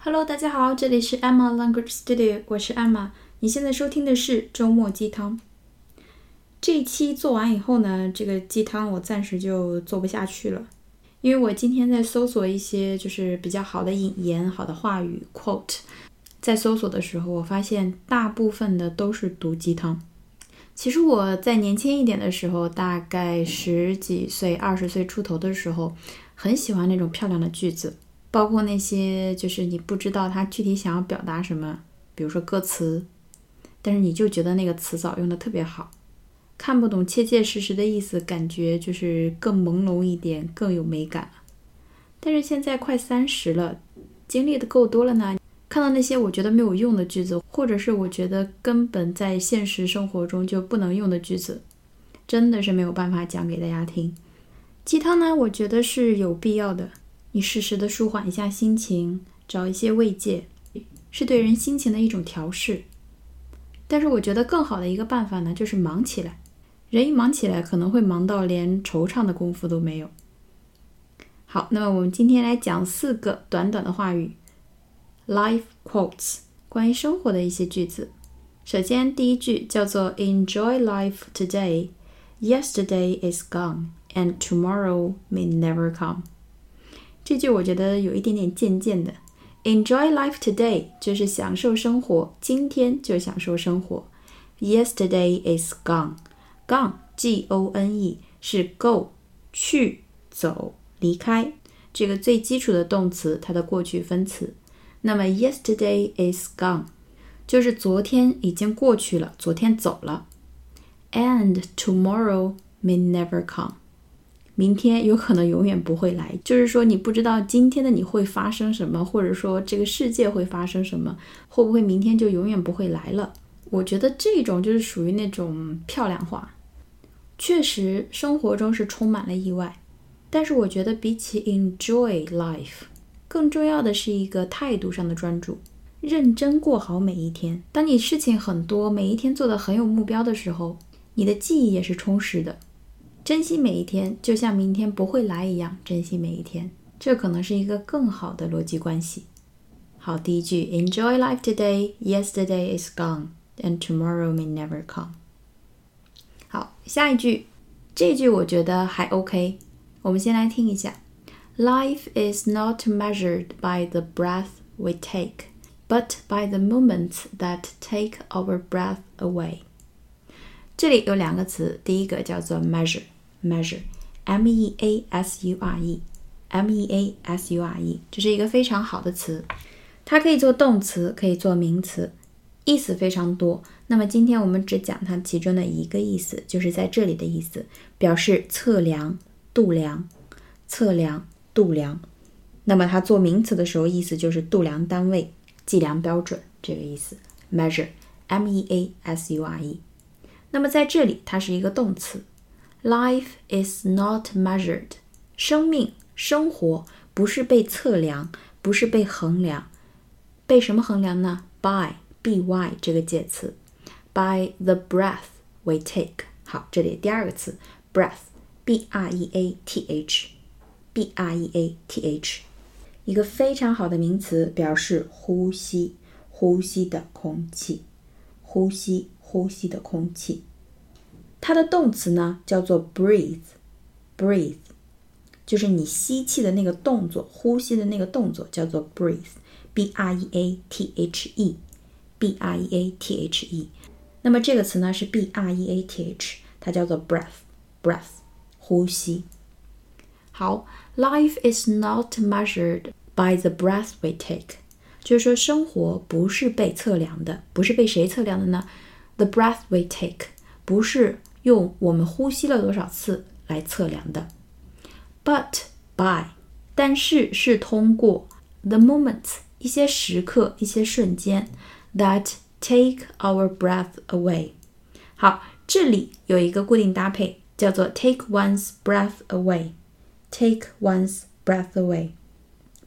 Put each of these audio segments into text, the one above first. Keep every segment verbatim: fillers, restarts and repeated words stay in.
Hello， 大家好，这里是 Emma Language Studio， 我是 Emma。你现在收听的是周末鸡汤。这一期做完以后呢，这个鸡汤我暂时就做不下去了，因为我今天在搜索一些就是比较好的引言、好的话语 quote， 在搜索的时候，我发现大部分的都是毒鸡汤。其实我在年轻一点的时候，大概十几岁、二十岁出头的时候，很喜欢那种漂亮的句子。包括那些就是你不知道他具体想要表达什么，比如说歌词，但是你就觉得那个词藻用的特别好，看不懂切切实实的意思，感觉就是更朦胧一点，更有美感。但是现在快三十了，经历的够多了呢，看到那些我觉得没有用的句子，或者是我觉得根本在现实生活中就不能用的句子，真的是没有办法讲给大家听。鸡汤呢，我觉得是有必要的，你适时的舒缓一下心情，找一些慰藉，是对人心情的一种调试。但是我觉得更好的一个办法呢，就是忙起来。人一忙起来，可能会忙到连惆怅的功夫都没有。好，那么我们今天来讲四个短短的话语 life quotes， 关于生活的一些句子。首先第一句叫做 Enjoy life today, yesterday is gone, and tomorrow may never come。这句我觉得有一点点渐渐的 Enjoy life today 就是享受生活，今天就享受生活。 Yesterday is gone Gone G-O-N-E 是 go 去走离开，这个最基础的动词它的过去分词。那么 Yesterday is gone 就是昨天已经过去了，昨天走了。 And tomorrow may never come，明天有可能永远不会来，就是说你不知道今天的你会发生什么，或者说这个世界会发生什么，会不会明天就永远不会来了。我觉得这种就是属于那种漂亮话。确实生活中是充满了意外，但是我觉得比起 enjoy life 更重要的是一个态度上的专注，认真过好每一天。当你事情很多，每一天做得很有目标的时候，你的记忆也是充实的。珍惜每一天，就像明天不会来一样，珍惜每一天，这可能是一个更好的逻辑关系。好，第一句 Enjoy life today, yesterday is gone, and tomorrow may never come。 好，下一句，这句我觉得还 OK， 我们先来听一下。 Life is not measured by the breath we take, but by the moments that take our breath away。 这里有两个词，第一个叫做 measure measure M-E-A-S-U-R-E M-E-A-S-U-R-E 这是一个非常好的词，它可以做动词，可以做名词，意思非常多。那么今天我们只讲它其中的一个意思，就是在这里的意思，表示测量度量，测量度量。那么它做名词的时候，意思就是度量单位，计量标准，这个意思 measure M-E-A-S-U-R-E。 那么在这里它是一个动词，Life is not measured， 生命生活不是被测量，不是被衡量。被什么衡量呢？ by by 这个介词， by the breath we take。 好，这里第二个词 breath B-R-E-A-T-H B-R-E-A-T-H 一个非常好的名词，表示呼吸，呼吸的空气，呼吸呼吸的空气。它的动词呢叫做 breathe breathe 就是你吸气的那个动作，呼吸的那个动作叫做 breathe B-R-E-A-T-H-E B-R-E-A-T-H-E 那么这个词呢是 B-R-E-A-T-H， 它叫做 breath breath 呼吸。好， Life is not measured by the breath we take， 就是说生活不是被测量的，不是被谁测量的呢？ The breath we take 不是用我们呼吸了多少次来测量的。 But by 但是是通过 the moments 一些时刻，一些瞬间 that take our breath away。 好，这里有一个固定搭配叫做 take one's breath away take one's breath away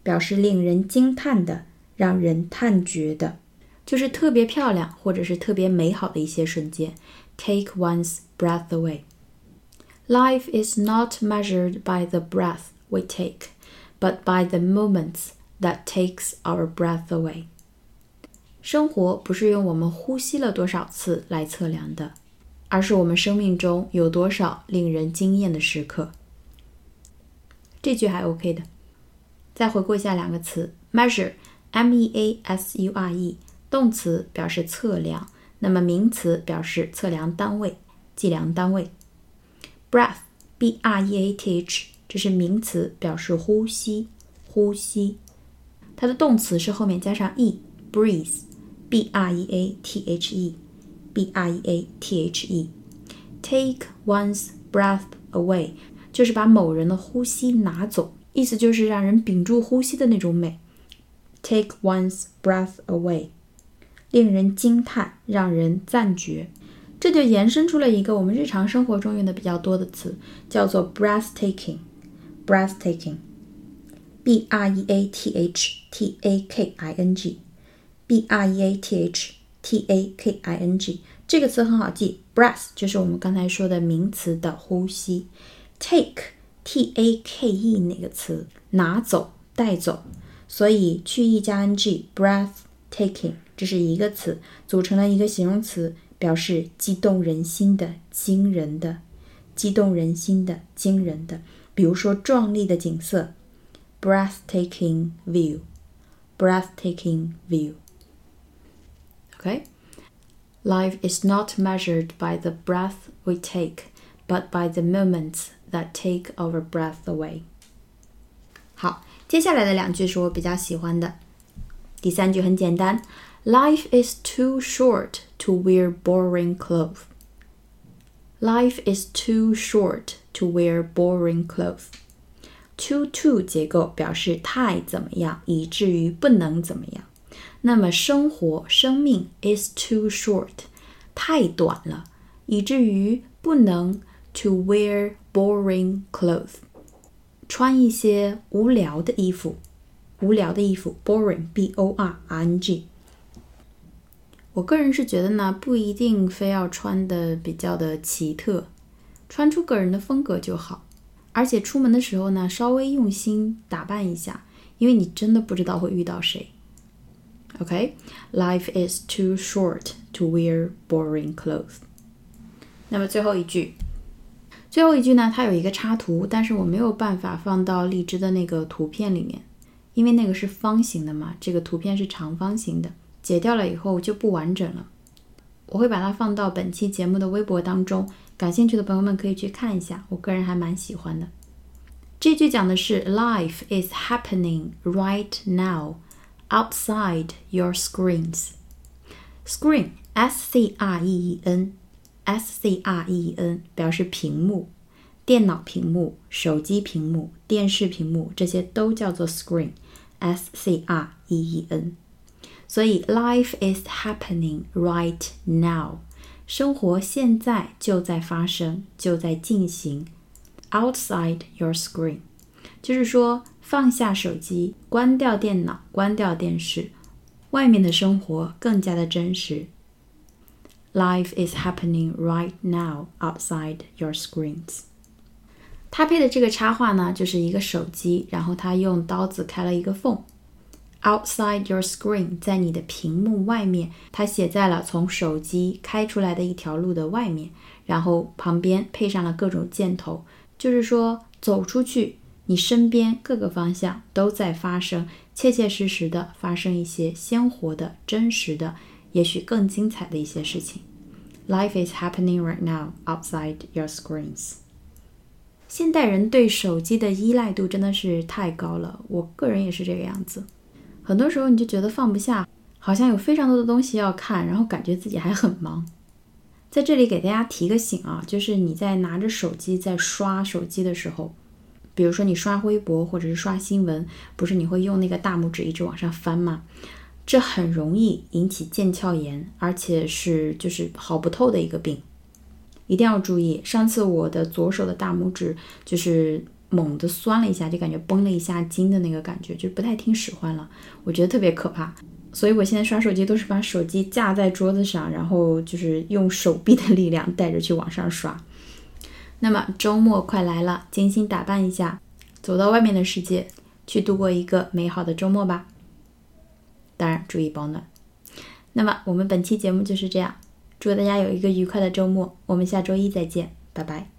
表示令人惊叹的，让人叹绝的，就是特别漂亮或者是特别美好的一些瞬间。Take one's breath away. Life is not measured by the breath we take, but by the moments that takes our breath away. 生活不是用我们呼吸了多少次来测量的，而是我们生命中有多少令人惊艳的时刻。这句还 OK 的。再回顾一下两个词 measure M E A S U R E 动词表示测量，那么名词表示测量单位，计量单位。 breath B R E A T H 这是名词，表示呼吸，呼吸。它的动词是后面加上 e breathe B R E A T H E B R E A T H E take one's breath away 就是把某人的呼吸拿走，意思就是让人屏住呼吸的那种美。 take one's breath away 令人惊叹，让人赞绝。这就延伸出了一个我们日常生活中用的比较多的词，叫做 breathtaking breathtaking B R E A T H T A K I N G B R E A T H T A K I N G 这个词很好记， breath 就是我们刚才说的名词的呼吸， take T A K E 那个词拿走带走，所以去 e 加 ing breathtaking 这是一个词组成了一个形容词，表示激动人心的惊人的激动人心的惊人的。比如说壮丽的景色 breathtaking view breathtaking view OK Life is not measured by the breath we take, but by the moments that take our breath away. 好，接下来的两句是我比较喜欢的。第三句很简单 Life is too short to wear boring clothes. Life is too short to wear boring clothes. To to 结构表示太怎么样，以至于不能怎么样。那么生活生命 is too short 太短了，以至于不能 to wear boring clothes 穿一些无聊的衣服，无聊的衣服 boring B O R I N G。 我个人是觉得呢，不一定非要穿的比较的奇特，穿出个人的风格就好，而且出门的时候呢稍微用心打扮一下，因为你真的不知道会遇到谁。OK, life is too short to wear boring clothes. 那么最后一句，最后一句呢，它有一个插图，但是我没有办法放到荔枝的那个图片里面，因为那个是方形的嘛，这个图片是长方形的，截掉了以后就不完整了。我会把它放到本期节目的微博当中，感兴趣的朋友们可以去看一下，我个人还蛮喜欢的。这句讲的是 Life is happening right now.Outside your screens. Screen, S C R E E N, S C R E E N 表示屏幕，电脑屏幕、手机屏幕、电视屏幕，这些都叫做 screen, S C R E E N。所以 life is happening right now. 生活现在就在发生，就在进行。Outside your screen. 就是说放下手机，关掉电脑，关掉电视，外面的生活更加的真实。 Life is happening right now outside your screens. 他配的这个插画呢，就是一个手机，然后他用刀子开了一个缝。 Outside your screen 在你的屏幕外面，他写在了从手机开出来的一条路的外面，然后旁边配上了各种箭头，就是说走出去，你身边各个方向都在发生，切切实实的发生一些鲜活的真实的也许更精彩的一些事情。 Life is happening right now outside your screens. 现代人对手机的依赖度真的是太高了，我个人也是这个样子。很多时候你就觉得放不下，好像有非常多的东西要看，然后感觉自己还很忙。在这里给大家提个醒啊，就是你在拿着手机在刷手机的时候，比如说你刷微博或者是刷新闻，不是你会用那个大拇指一直往上翻吗？这很容易引起腱鞘炎，而且是就是好不透的一个病，一定要注意。上次我的左手的大拇指就是猛地酸了一下，就感觉崩了一下筋的那个感觉，就不太听使唤了，我觉得特别可怕。所以我现在刷手机都是把手机架在桌子上，然后就是用手臂的力量带着去往上刷。那么周末快来了，精心打扮一下，走到外面的世界，去度过一个美好的周末吧。当然注意保暖。那么我们本期节目就是这样，祝大家有一个愉快的周末，我们下周一再见，拜拜。